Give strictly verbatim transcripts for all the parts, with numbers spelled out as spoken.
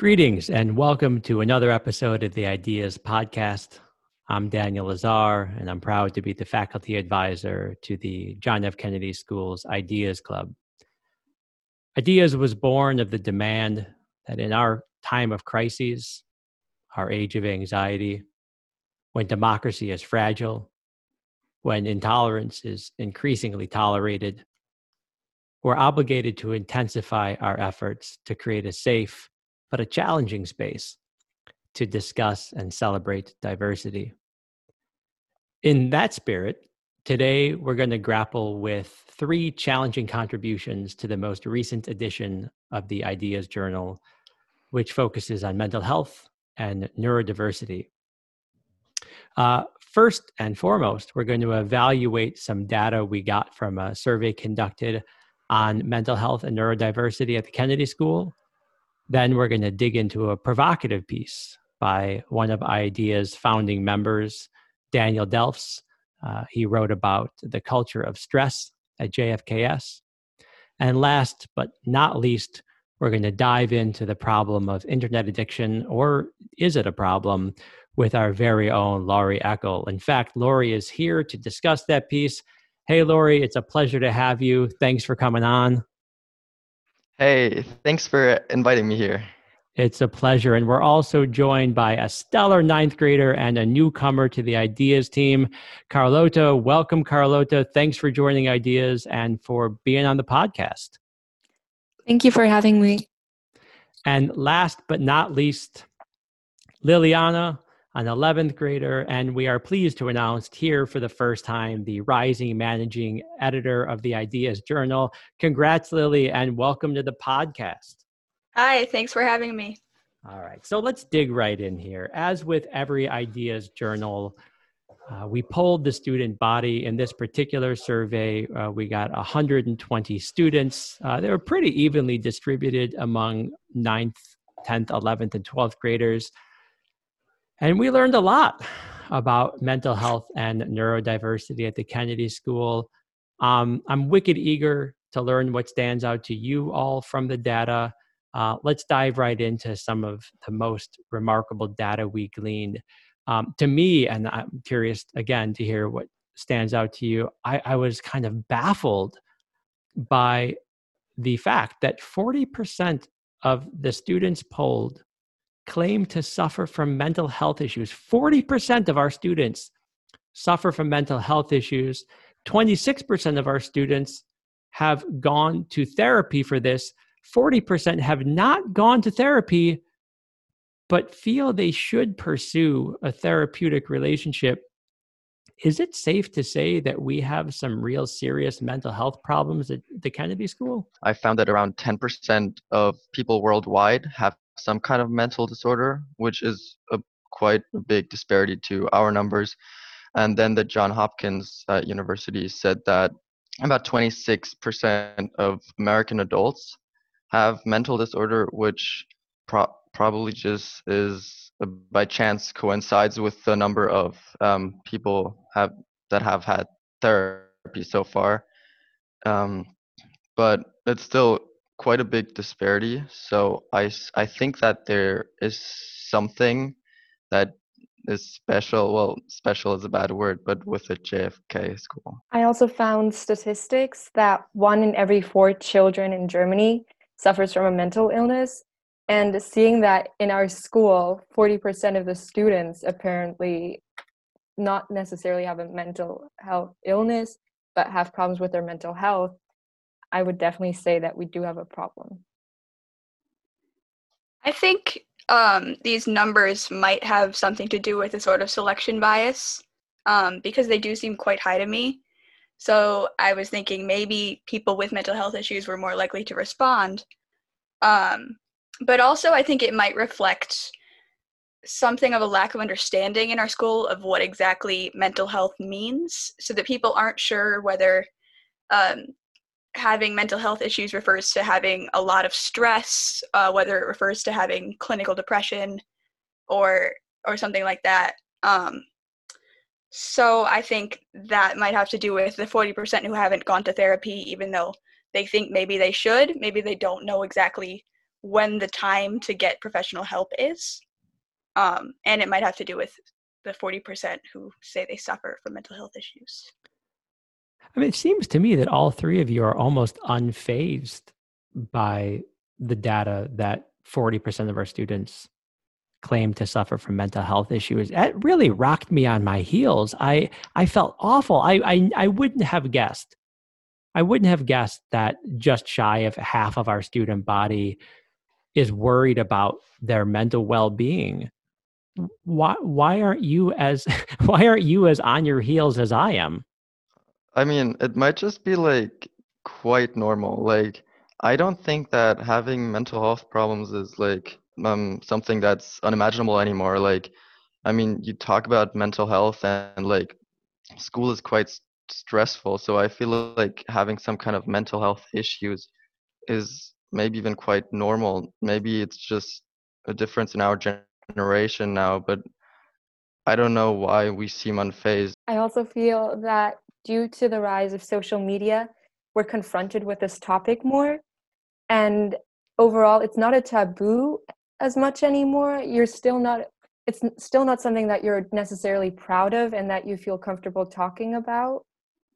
Greetings and welcome to another episode of the Ideas Podcast. I'm Daniel Lazar, and I'm proud to be the faculty advisor to the John F. Kennedy School's Ideas Club. Ideas was born of the demand that in our time of crises, our age of anxiety, when democracy is fragile, when intolerance is increasingly tolerated, we're obligated to intensify our efforts to create a safe, but a challenging space to discuss and celebrate diversity. In that spirit, today we're going to grapple with three challenging contributions to the most recent edition of the Ideas Journal, which focuses on mental health and neurodiversity. Uh, first and foremost, we're going to evaluate some data we got from a survey conducted on mental health and neurodiversity at the Kennedy School. Then we're going to dig into a provocative piece by one of IDEA's founding members, Daniel Delfs. Uh, he wrote about the culture of stress at J F K S. And last but not least, we're going to dive into the problem of internet addiction, or is it a problem, with our very own Laurie Eckel. In fact, Laurie is here to discuss that piece. Hey, Laurie, it's a pleasure to have you. Thanks for coming on. Hey, thanks for inviting me here. It's a pleasure. And we're also joined by a stellar ninth grader and a newcomer to the Ideas team, Carlota. Welcome, Carlota. Thanks for joining Ideas and for being on the podcast. Thank you for having me. And last but not least, Liliana, an eleventh grader, and we are pleased to announce here for the first time the rising managing editor of the Ideas Journal. Congrats, Lily, and welcome to the podcast. Hi, thanks for having me. All right, so let's dig right in here. As with every Ideas Journal, uh, we polled the student body. In this particular survey, uh, we got one hundred twenty students. Uh, they were pretty evenly distributed among ninth, tenth, eleventh, and twelfth graders. And we learned a lot about mental health and neurodiversity at the Kennedy School. Um, I'm wicked eager to learn what stands out to you all from the data. Uh, let's dive right into some of the most remarkable data we gleaned. Um, to me, and I'm curious again to hear what stands out to you, I, I was kind of baffled by the fact that forty percent of the students polled claim to suffer from mental health issues. forty percent of our students suffer from mental health issues. twenty-six percent of our students have gone to therapy for this. forty percent have not gone to therapy, but feel they should pursue a therapeutic relationship. Is it safe to say that we have some real serious mental health problems at the Kennedy School? I found that around ten percent of people worldwide have some kind of mental disorder, which is a quite a big disparity to our numbers. And then the Johns Hopkins uh, University said that about twenty-six percent of American adults have mental disorder, which pro- probably just is uh, by chance coincides with the number of um, people have that have had therapy so far. Um, but it's still quite a big disparity. So I, I think that there is something that is special. Well, special is a bad word, but with the J F K school. I also found statistics that one in every four children in Germany suffers from a mental illness. And seeing that in our school, forty percent of the students apparently not necessarily have a mental health illness, but have problems with their mental health, I would definitely say that we do have a problem. I think um, these numbers might have something to do with a sort of selection bias um, because they do seem quite high to me. So I was thinking maybe people with mental health issues were more likely to respond. Um, but also I think it might reflect something of a lack of understanding in our school of what exactly mental health means, so that people aren't sure whether um, having mental health issues refers to having a lot of stress, uh, whether it refers to having clinical depression or or something like that. Um, so I think that might have to do with the forty percent who haven't gone to therapy, even though they think maybe they should. Maybe they don't know exactly when the time to get professional help is. Um, and it might have to do with the forty percent who say they suffer from mental health issues. I mean, it seems to me that all three of you are almost unfazed by the data that forty percent of our students claim to suffer from mental health issues. That really rocked me on my heels. I, I felt awful. I, I, I wouldn't have guessed. I wouldn't have guessed that just shy of half of our student body is worried about their mental well-being. Why, why aren't you as, why aren't you as on your heels as I am? I mean, it might just be like quite normal. Like, I don't think that having mental health problems is like um, something that's unimaginable anymore. Like, I mean, you talk about mental health and, and like school is quite st- stressful. So I feel like having some kind of mental health issues is maybe even quite normal. Maybe it's just a difference in our generation now, but I don't know why we seem unfazed. I also feel that due to the rise of social media, we're confronted with this topic more. And overall, it's not a taboo as much anymore. You're still not, it's still not something that you're necessarily proud of and that you feel comfortable talking about.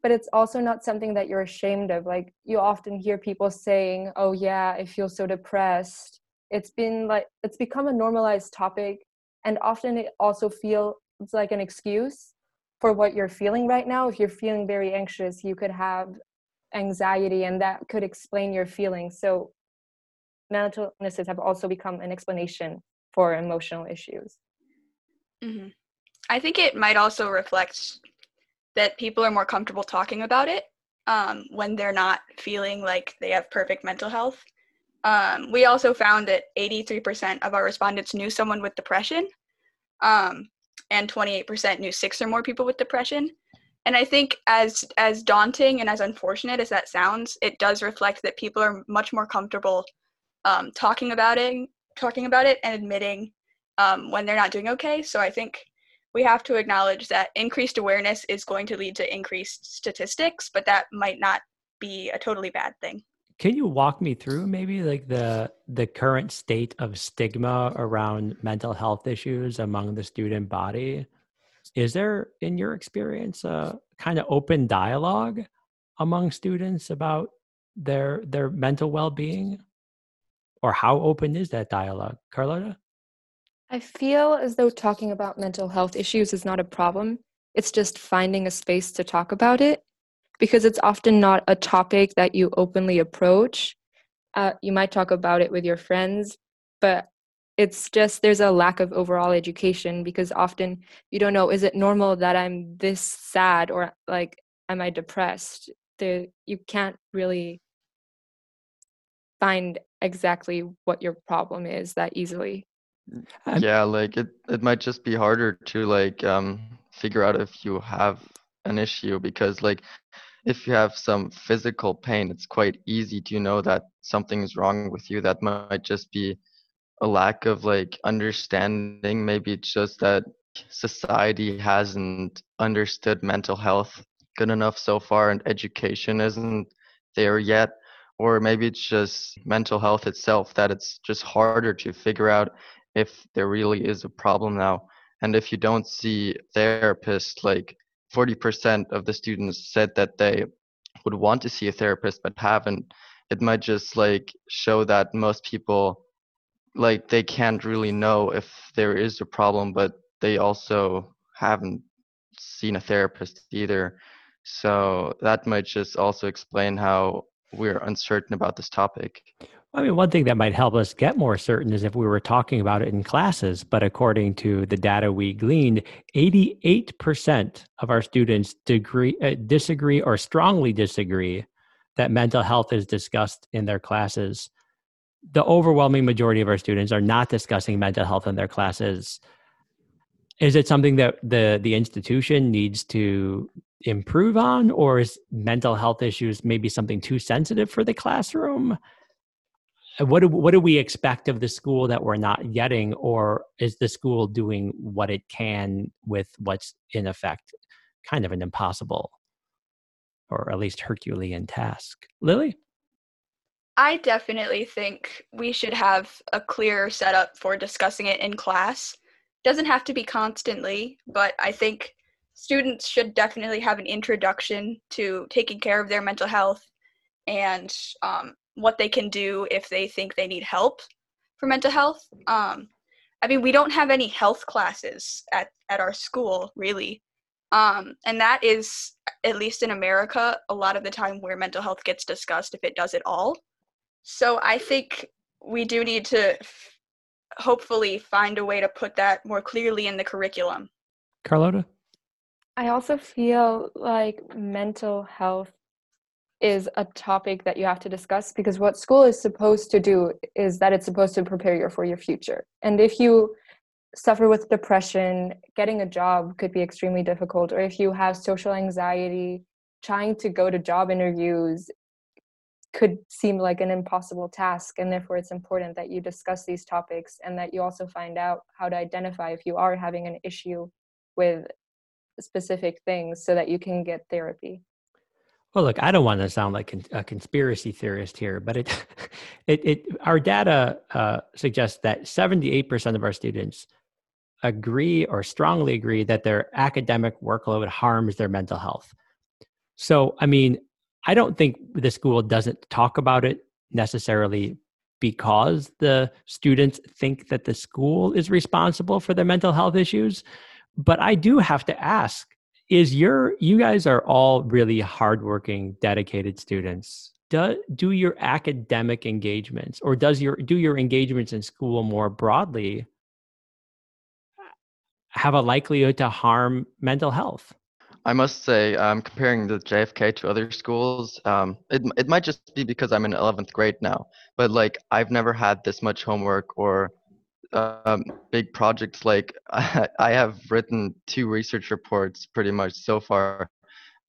But it's also not something that you're ashamed of. Like, you often hear people saying, oh yeah, I feel so depressed. It's been like, it's become a normalized topic. And often it also feels like an excuse for what you're feeling right now. If you're feeling very anxious, you could have anxiety and that could explain your feelings. So mental illnesses have also become an explanation for emotional issues. Mm-hmm. I think it might also reflect that people are more comfortable talking about it um, when they're not feeling like they have perfect mental health. Um, we also found that eighty-three percent of our respondents knew someone with depression, um, and twenty-eight percent knew six or more people with depression. And I think as as daunting and as unfortunate as that sounds, it does reflect that people are much more comfortable um, talking about it, talking about it and admitting um, when they're not doing okay. So I think we have to acknowledge that increased awareness is going to lead to increased statistics, but that might not be a totally bad thing. Can you walk me through maybe like the the current state of stigma around mental health issues among the student body? Is there, in your experience, a kind of open dialogue among students about their their mental well-being? Or how open is that dialogue? Carlota? I feel as though talking about mental health issues is not a problem. It's just finding a space to talk about it, because it's often not a topic that you openly approach. Uh, you might talk about it with your friends, but it's just there's a lack of overall education, because often you don't know, is it normal that I'm this sad, or like, am I depressed? There, you can't really find exactly what your problem is that easily. Yeah, like it, it might just be harder to like um, figure out if you have an issue, because like if you have some physical pain, it's quite easy to know that something is wrong with you. That might just be a lack of like understanding. Maybe it's just that society hasn't understood mental health good enough so far, and education isn't there yet. Or maybe it's just mental health itself, that it's just harder to figure out if there really is a problem now. And if you don't see therapists, like forty percent of the students said that they would want to see a therapist but haven't, it might just like show that most people, like they can't really know if there is a problem, but they also haven't seen a therapist either. So that might just also explain how we're uncertain about this topic. I mean, one thing that might help us get more certain is if we were talking about it in classes, but according to the data we gleaned, eighty-eight percent of our students degree, uh, disagree or strongly disagree that mental health is discussed in their classes. The overwhelming majority of our students are not discussing mental health in their classes. Is it something that the, the institution needs to improve on, or is mental health issues maybe something too sensitive for the classroom? What do, what do we expect of the school that we're not getting, or is the school doing what it can with what's in effect kind of an impossible or at least Herculean task? Lily? I definitely think we should have a clearer setup for discussing it in class. Doesn't have to be constantly, but I think students should definitely have an introduction to taking care of their mental health and um, what they can do if they think they need help for mental health. Um, I mean, we don't have any health classes at, at our school, really. Um, and that is, at least in America, a lot of the time where mental health gets discussed, if it does at all. So I think we do need to f- hopefully find a way to put that more clearly in the curriculum. Carlota? I also feel like mental health is a topic that you have to discuss, because what school is supposed to do is that it's supposed to prepare you for your future. And if you suffer with depression, getting a job could be extremely difficult. Or if you have social anxiety, trying to go to job interviews could seem like an impossible task, and therefore it's important that you discuss these topics and that you also find out how to identify if you are having an issue with specific things so that you can get therapy. Well, look, I don't want to sound like a conspiracy theorist here, but it, it, it our data uh, suggests that seventy-eight percent of our students agree or strongly agree that their academic workload harms their mental health. So, I mean, I don't think the school doesn't talk about it necessarily because the students think that the school is responsible for their mental health issues. But I do have to ask, is your, you guys are all really hardworking, dedicated students. Do, do your academic engagements, or does your, do your engagements in school more broadly have a likelihood to harm mental health? I must say, um, comparing the J F K to other schools, um, it it might just be because I'm in eleventh grade now, but like I've never had this much homework or um, big projects. Like I, I have written two research reports pretty much so far,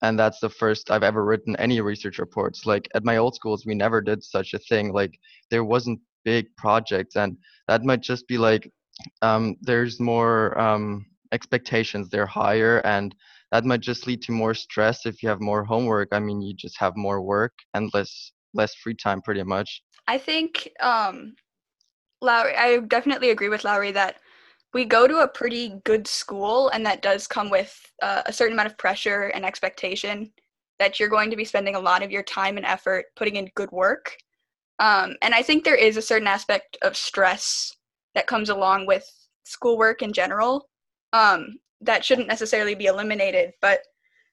and that's the first I've ever written any research reports. Like at my old schools, we never did such a thing. Like there wasn't big projects, and that might just be like um, there's more um, expectations. They're higher, and that might just lead to more stress if you have more homework. I mean, you just have more work and less less free time, pretty much. I think, um, Laurie, I definitely agree with Laurie that we go to a pretty good school, and that does come with uh, a certain amount of pressure and expectation that you're going to be spending a lot of your time and effort putting in good work. Um, and I think there is a certain aspect of stress that comes along with schoolwork in general. Um, that shouldn't necessarily be eliminated, but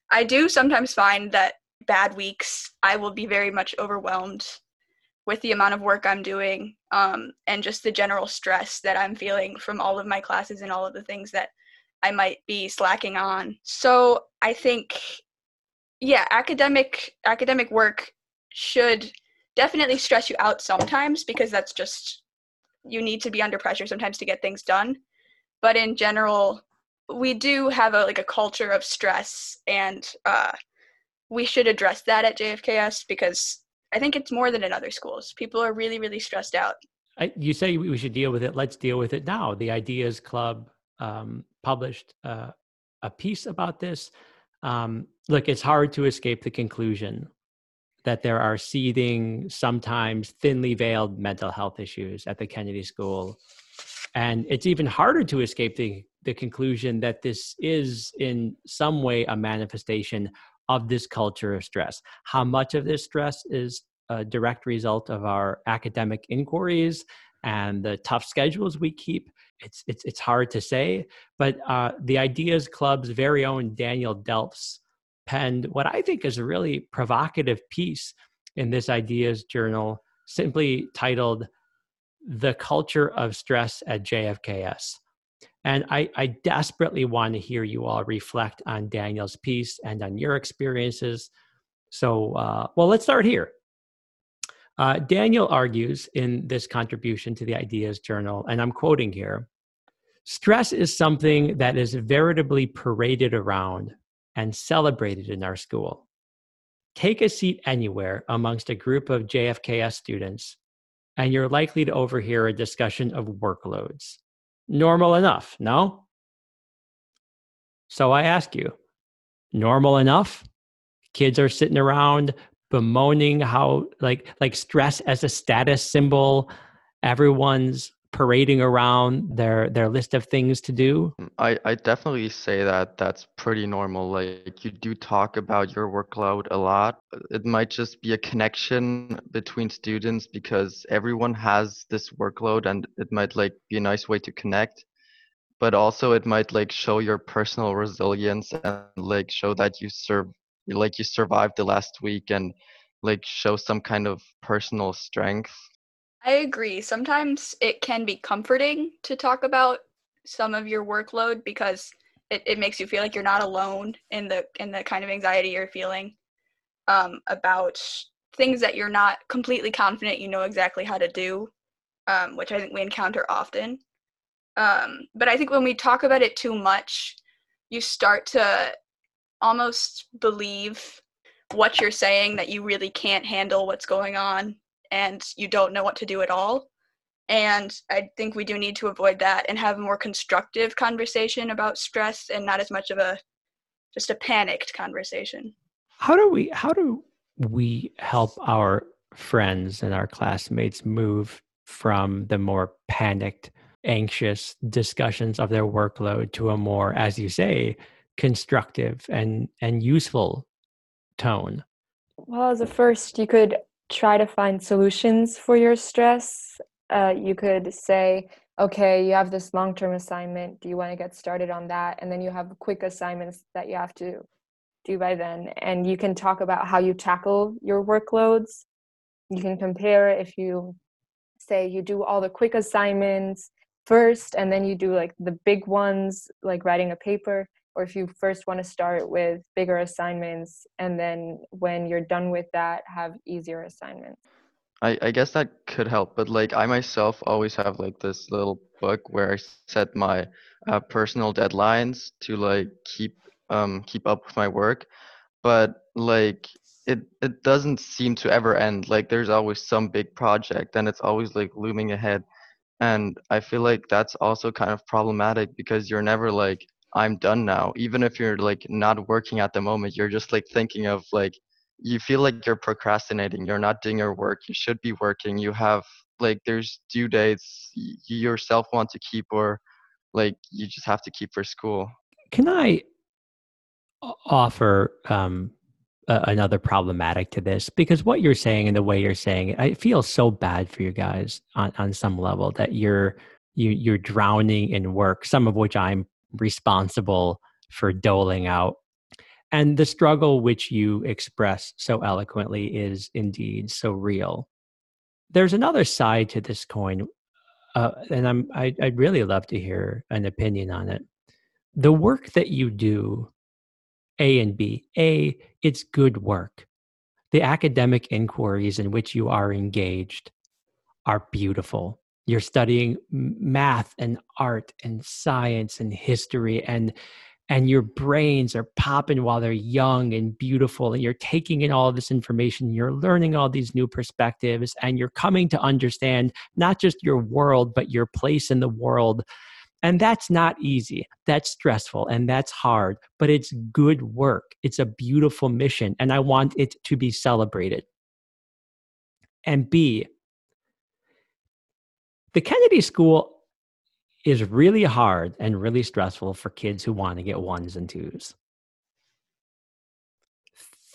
I do sometimes find that bad weeks, I will be very much overwhelmed with the amount of work I'm doing um, and just the general stress that I'm feeling from all of my classes and all of the things that I might be slacking on. So I think, yeah, academic academic work should definitely stress you out sometimes, because that's just, you need to be under pressure sometimes to get things done. But in general, we do have a like a culture of stress, and uh, we should address that at J F K S, because I think it's more than in other schools. People are really, really stressed out. I, you say we should deal with it. Let's deal with it now. The Ideas Club um, published uh, a piece about this. Um, look, it's hard to escape the conclusion that there are seething, sometimes thinly veiled mental health issues at the Kennedy School. And it's even harder to escape the the conclusion that this is in some way a manifestation of this culture of stress. How much of this stress is a direct result of our academic inquiries and the tough schedules we keep? It's it's it's hard to say, but uh, the Ideas Club's very own Daniel Delfs penned what I think is a really provocative piece in this Ideas Journal, simply titled, "The Culture of Stress at J F K S." And I, I desperately want to hear you all reflect on Daniel's piece and on your experiences. So, uh, well, let's start here. Uh, Daniel argues in this contribution to the Ideas Journal, and I'm quoting here, "Stress is something that is veritably paraded around and celebrated in our school. Take a seat anywhere amongst a group of J F K S students, and you're likely to overhear a discussion of workloads. Normal enough, no? So I ask you, normal enough? Kids are sitting around bemoaning how like like stress as a status symbol. Everyone's parading around their their list of things to do. I, I definitely say that that's pretty normal. Like, you do talk about your workload a lot. It might just be a connection between students because everyone has this workload, and it might like be a nice way to connect. But also it might like show your personal resilience and like show that you serve, like you survived the last week, and like show some kind of personal strength. I agree. Sometimes it can be comforting to talk about some of your workload because it, it makes you feel like you're not alone in the in the kind of anxiety you're feeling um, about things that you're not completely confident you know exactly how to do, um, which I think we encounter often. Um, but I think when we talk about it too much, you start to almost believe what you're saying, that you really can't handle what's going on, and you don't know what to do at all. And I think we do need to avoid that and have a more constructive conversation about stress, and not as much of a, just a panicked conversation. How do we, how do we help our friends and our classmates move from the more panicked, anxious discussions of their workload to a more, as you say, constructive and, and useful tone? Well, as a first, you could try to find solutions for your stress. Uh, you could say, okay, you have this long-term assignment. Do you want to get started on that? And then you have quick assignments that you have to do by then. And you can talk about how you tackle your workloads. You can compare if you say you do all the quick assignments first, and then you do like the big ones, like writing a paper, or if you first want to start with bigger assignments, and then when you're done with that, have easier assignments. I, I guess that could help, but like I myself always have like this little book where I set my uh, personal deadlines to like keep um keep up with my work, but like it it doesn't seem to ever end. Like there's always some big project, and it's always like looming ahead, and I feel like that's also kind of problematic because you're never like, I'm done now. Even if you're like not working at the moment, you're just like thinking of like, you feel like you're procrastinating. You're not doing your work. You should be working. You have like, there's due dates you yourself want to keep, or like you just have to keep for school. Can I offer um, uh, another problematic to this? Because what you're saying and the way you're saying it, I feel so bad for you guys on, on some level that you're, you, you're drowning in work, some of which I'm responsible for doling out. And the struggle which you express so eloquently is indeed so real. There's another side to this coin, uh, and I'm, I, I'd really love to hear an opinion on it. The work that you do, A and B, A, it's good work. The academic inquiries in which you are engaged are beautiful. You're studying math and art and science and history, and and your brains are popping while they're young and beautiful, and you're taking in all this information, you're learning all these new perspectives, and you're coming to understand not just your world, but your place in the world. And that's not easy. That's stressful and that's hard, but it's good work. It's a beautiful mission, and I want it to be celebrated. And B, the Kennedy School is really hard and really stressful for kids who want to get ones and twos.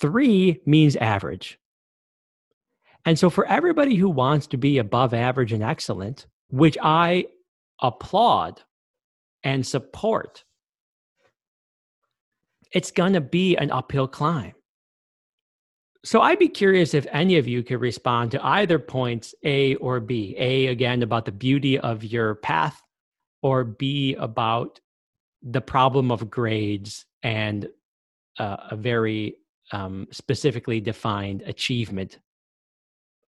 Three means average. And so for everybody who wants to be above average and excellent, which I applaud and support, it's going to be an uphill climb. So I'd be curious if any of you could respond to either points A or B. A, again, about the beauty of your path, or B, about the problem of grades and uh, a very um, specifically defined achievement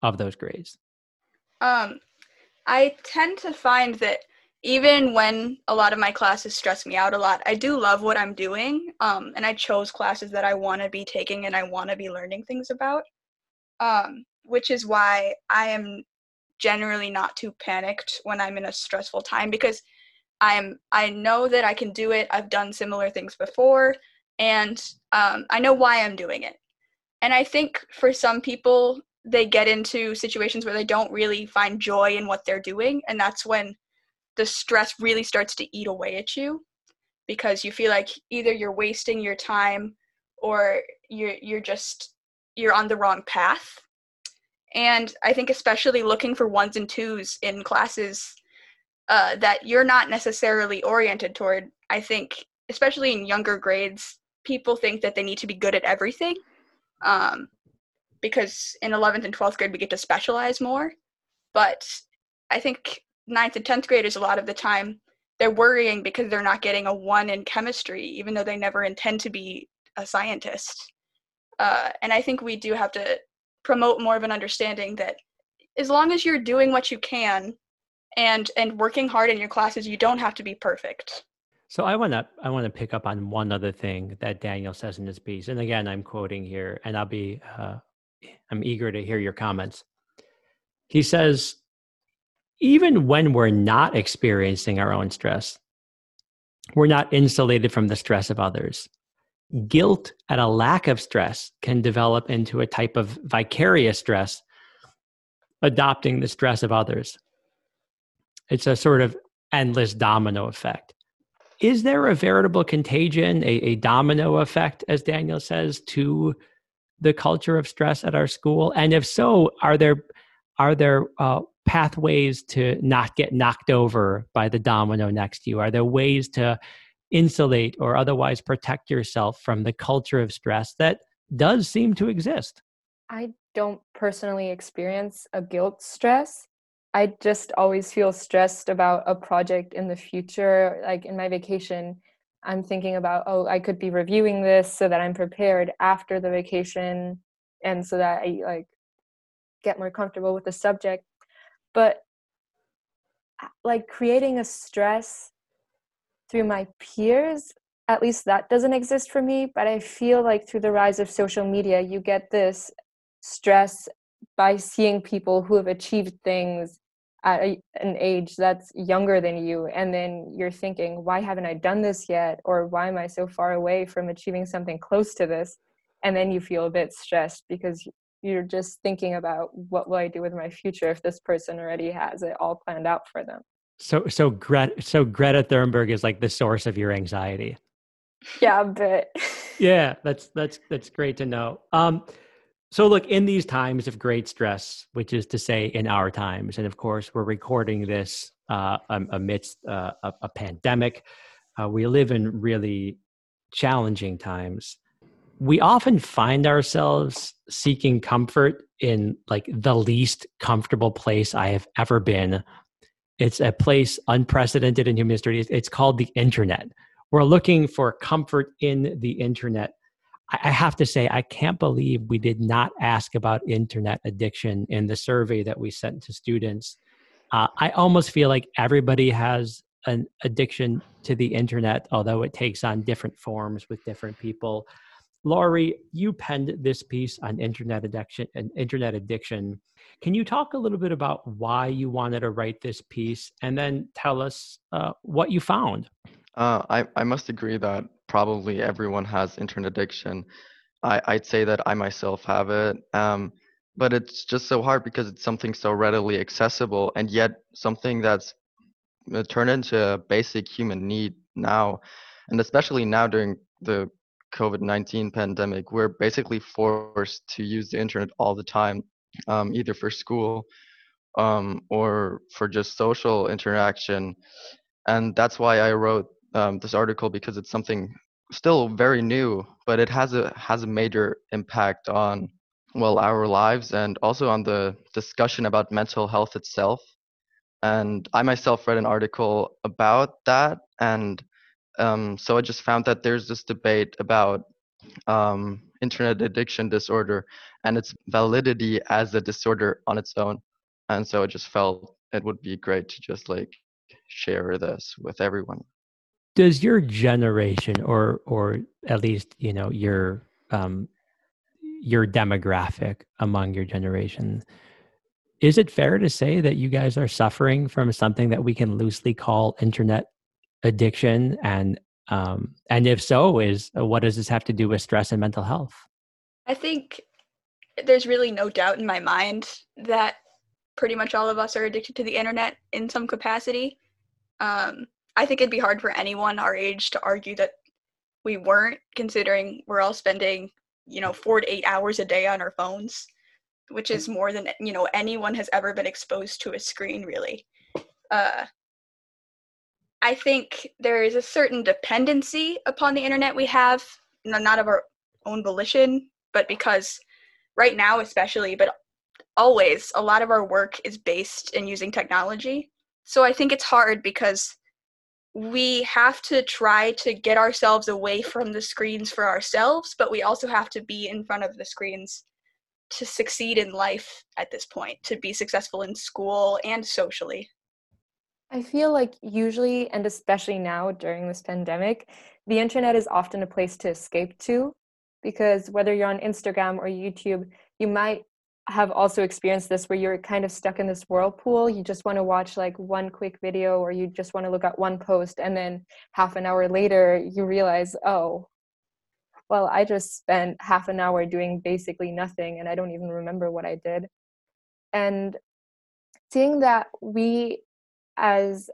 of those grades. Um, I tend to find that even when a lot of my classes stress me out a lot, I do love what I'm doing, um, and I chose classes that I want to be taking and I want to be learning things about, um, which is why I am generally not too panicked when I'm in a stressful time, because I'm I know that I can do it. I've done similar things before, and um, I know why I'm doing it. And I think for some people, they get into situations where they don't really find joy in what they're doing. And that's when the stress really starts to eat away at you, because you feel like either you're wasting your time or you're, you're just, you're on the wrong path. And I think especially looking for ones and twos in classes uh, that you're not necessarily oriented toward. I think, especially in younger grades, people think that they need to be good at everything. Um, because in eleventh and twelfth grade, we get to specialize more. But I think ninth and tenth graders, a lot of the time, they're worrying because they're not getting a one in chemistry, even though they never intend to be a scientist. Uh, and I think we do have to promote more of an understanding that as long as you're doing what you can and and working hard in your classes, you don't have to be perfect. So I want to I want to pick up on one other thing that Daniel says in this piece. And again, I'm quoting here, and I'll be uh, I'm eager to hear your comments. He says, even when we're not experiencing our own stress, we're not insulated from the stress of others. Guilt at a lack of stress can develop into a type of vicarious stress, adopting the stress of others. It's a sort of endless domino effect. Is there a veritable contagion, a, a domino effect, as Daniel says, to the culture of stress at our school? And if so, are there are there uh, pathways to not get knocked over by the domino next to you? Are there ways to insulate or otherwise protect yourself from the culture of stress that does seem to exist? I don't personally experience a guilt stress. I just always feel stressed about a project in the future. Like in my vacation, I'm thinking about, oh, I could be reviewing this so that I'm prepared after the vacation and so that I like get more comfortable with the subject. But like creating a stress through my peers, at least that doesn't exist for me. But I feel like through the rise of social media, you get this stress by seeing people who have achieved things at a, an age that's younger than you. And then you're thinking, why haven't I done this yet? Or why am I so far away from achieving something close to this? And then you feel a bit stressed because you're just thinking about, what will I do with my future if this person already has it all planned out for them? So so, Gret- so Greta Thunberg is like the source of your anxiety. Yeah, but yeah, that's that's that's great to know. Um, So look, in these times of great stress, which is to say in our times, and of course we're recording this uh, amidst uh, a, a pandemic, uh, we live in really challenging times. We often find ourselves seeking comfort in like the least comfortable place I have ever been. It's a place unprecedented in human history. It's called the internet. We're looking for comfort in the internet. I have to say, I can't believe we did not ask about internet addiction in the survey that we sent to students. Uh, I almost feel like everybody has an addiction to the internet, although it takes on different forms with different people. Laurie, you penned this piece on internet addiction. And internet addiction. Can you talk a little bit about why you wanted to write this piece, and then tell us uh, what you found? Uh, I, I must agree that probably everyone has internet addiction. I, I'd say that I myself have it, um, but it's just so hard because it's something so readily accessible, and yet something that's turned into a basic human need now, and especially now during the covid nineteen pandemic, we're basically forced to use the internet all the time, um, either for school um, or for just social interaction. And that's why I wrote Um, this article, because it's something still very new, but it has a has a major impact on, well, our lives, and also on the discussion about mental health itself. And I myself read an article about that, and um, so I just found that there's this debate about um, internet addiction disorder and its validity as a disorder on its own. And so I just felt it would be great to just like share this with everyone. Does your generation, or or at least you know your um, your demographic among your generation, is it fair to say that you guys are suffering from something that we can loosely call internet addiction? And um, and if so, is what does this have to do with stress and mental health? I think there's really no doubt in my mind that pretty much all of us are addicted to the internet in some capacity. Um, I think it'd be hard for anyone our age to argue that we weren't, considering we're all spending, you know, four to eight hours a day on our phones, which is more than, you know, anyone has ever been exposed to a screen, really. Uh, I think there is a certain dependency upon the internet we have, not of our own volition, but because right now especially, but always, a lot of our work is based in using technology. So I think it's hard because we have to try to get ourselves away from the screens for ourselves, but we also have to be in front of the screens to succeed in life at this point, to be successful in school and socially. I feel like usually, and especially now during this pandemic, the internet is often a place to escape to, because whether you're on Instagram or YouTube, you might have also experienced this where you're kind of stuck in this whirlpool. You just want to watch like one quick video, or you just want to look at one post, and then half an hour later you realize, oh, well, I just spent half an hour doing basically nothing, and I don't even remember what I did. And seeing that we as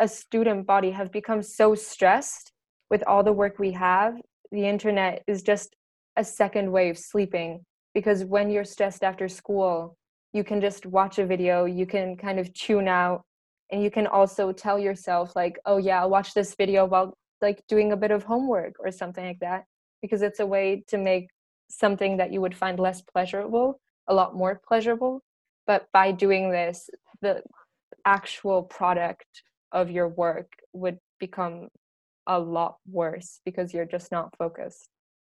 a student body have become so stressed with all the work we have, the internet is just a second way of sleeping, because when you're stressed after school, you can just watch a video, you can kind of tune out, and you can also tell yourself like, oh yeah, I'll watch this video while like doing a bit of homework or something like that, because it's a way to make something that you would find less pleasurable a lot more pleasurable. But by doing this, the actual product of your work would become a lot worse because you're just not focused.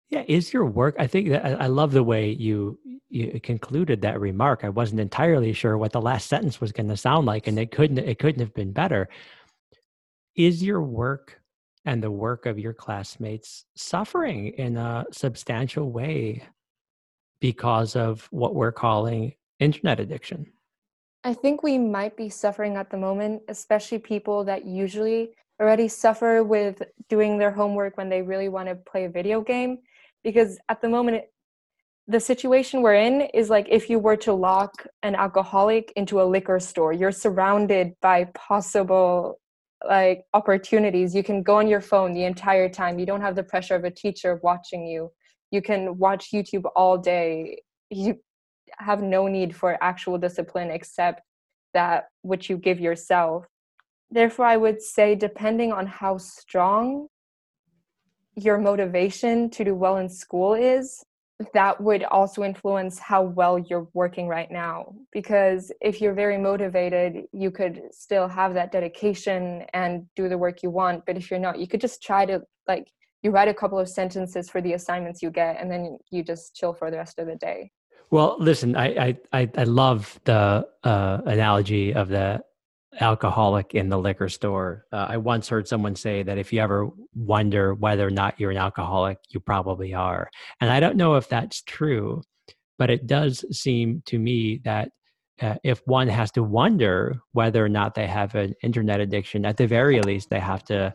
Yeah, is your work, I think, that, I love the way you, you concluded that remark. I wasn't entirely sure what the last sentence was going to sound like, and it couldn't, it couldn't have been better. Is your work and the work of your classmates suffering in a substantial way because of what we're calling internet addiction? I think we might be suffering at the moment, especially people that usually already suffer with doing their homework when they really want to play a video game. Because at the moment, the situation we're in is like if you were to lock an alcoholic into a liquor store, you're surrounded by possible like opportunities. You can go on your phone the entire time. You don't have the pressure of a teacher watching you. You can watch YouTube all day. You have no need for actual discipline except that which you give yourself. Therefore, I would say, depending on how strong your motivation to do well in school is, that would also influence how well you're working right now. Because if you're very motivated, you could still have that dedication and do the work you want. But if you're not, you could just try to, like, you write a couple of sentences for the assignments you get, and then you just chill for the rest of the day. Well, listen, I I, I love the uh, analogy of the alcoholic in the liquor store. Uh, I once heard someone say that if you ever wonder whether or not you're an alcoholic, you probably are. And I don't know if that's true, but it does seem to me that uh, if one has to wonder whether or not they have an internet addiction, at the very least, they have to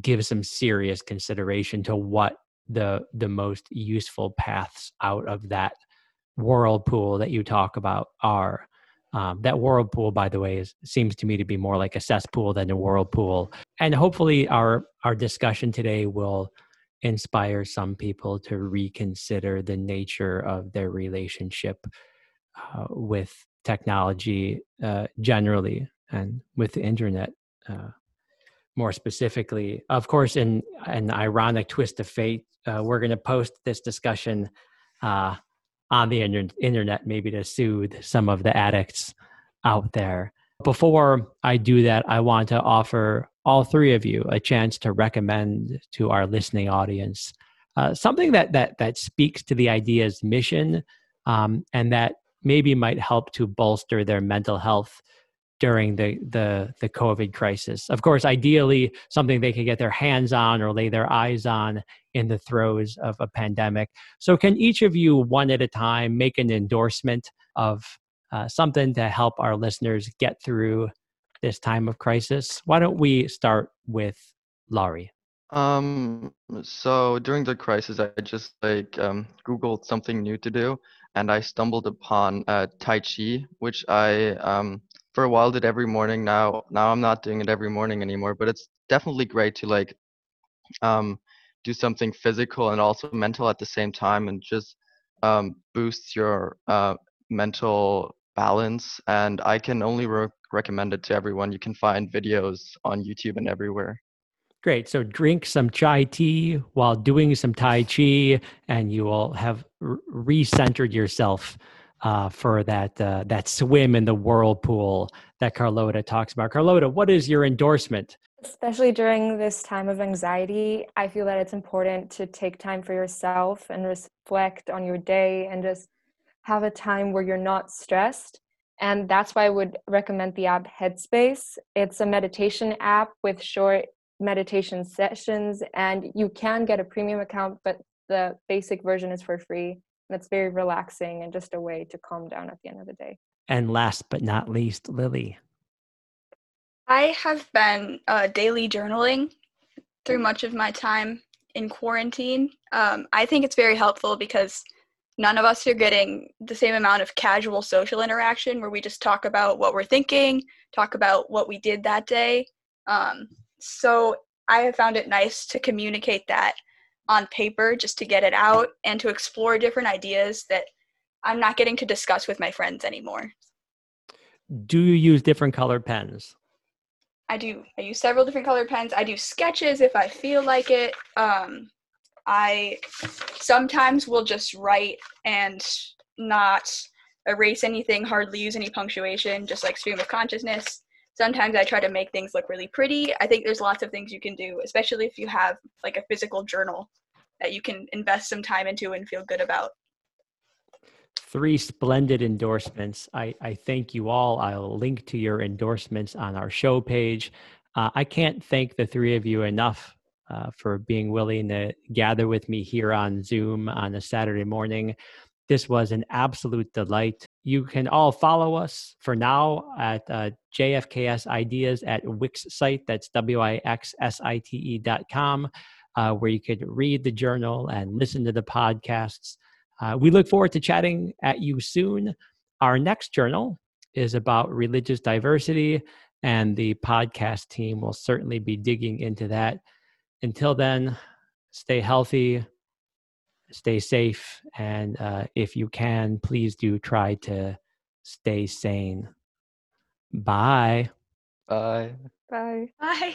give some serious consideration to what the the most useful paths out of that whirlpool that you talk about are. Um, that whirlpool, by the way, is, seems to me to be more like a cesspool than a whirlpool. And hopefully our, our discussion today will inspire some people to reconsider the nature of their relationship uh, with technology uh, generally, and with the internet uh, more specifically. Of course, in an ironic twist of fate, uh, we're going to post this discussion uh, on the inter- internet, maybe to soothe some of the addicts out there. Before I do that, I want to offer all three of you a chance to recommend to our listening audience uh, something that that that speaks to the idea's mission um, and that maybe might help to bolster their mental health during the, the, the COVID crisis. Of course, ideally, something they can get their hands on or lay their eyes on in the throes of a pandemic. So can each of you, one at a time, make an endorsement of uh, something to help our listeners get through this time of crisis? Why don't we start with Laurie? Um, so during the crisis, I just like um, Googled something new to do, and I stumbled upon uh, Tai Chi, which I um, for a while did every morning. Now, now I'm not doing it every morning anymore, but it's definitely great to like um, do something physical and also mental at the same time, and just um, boosts your uh, mental balance. And I can only re- recommend it to everyone. You can find videos on YouTube and everywhere. Great. So drink some chai tea while doing some Tai Chi, and you will have recentered yourself uh, for that uh, that swim in the whirlpool that Carlota talks about. Carlota, what is your endorsement? Especially during this time of anxiety, I feel that it's important to take time for yourself and reflect on your day and just have a time where you're not stressed. And that's why I would recommend the app Headspace. It's a meditation app with short meditation sessions, and you can get a premium account, but the basic version is for free. And it's very relaxing and just a way to calm down at the end of the day. And last but not least, Lily. I have been uh, daily journaling through much of my time in quarantine. Um, I think it's very helpful because none of us are getting the same amount of casual social interaction where we just talk about what we're thinking, talk about what we did that day. Um, So I have found it nice to communicate that on paper, just to get it out and to explore different ideas that I'm not getting to discuss with my friends anymore. Do you use different colored pens? I do. I use several different colored pens. I do sketches if I feel like it. Um, I sometimes will just write and not erase anything, hardly use any punctuation, just like stream of consciousness. Sometimes I try to make things look really pretty. I think there's lots of things you can do, especially if you have like a physical journal that you can invest some time into and feel good about. Three splendid endorsements. I, I thank you all. I'll link to your endorsements on our show page. Uh, I can't thank the three of you enough uh, for being willing to gather with me here on Zoom on a Saturday morning. This was an absolute delight. You can all follow us for now at uh, J F K S Ideas at Wix site. That's W I X S I T E dot com, uh, where you could read the journal and listen to the podcasts. Uh, we look forward to chatting at you soon. Our next journal is about religious diversity, and the podcast team will certainly be digging into that. Until then, stay healthy. Stay safe, and uh, if you can, please do try to stay sane. Bye. Bye. Bye. Bye.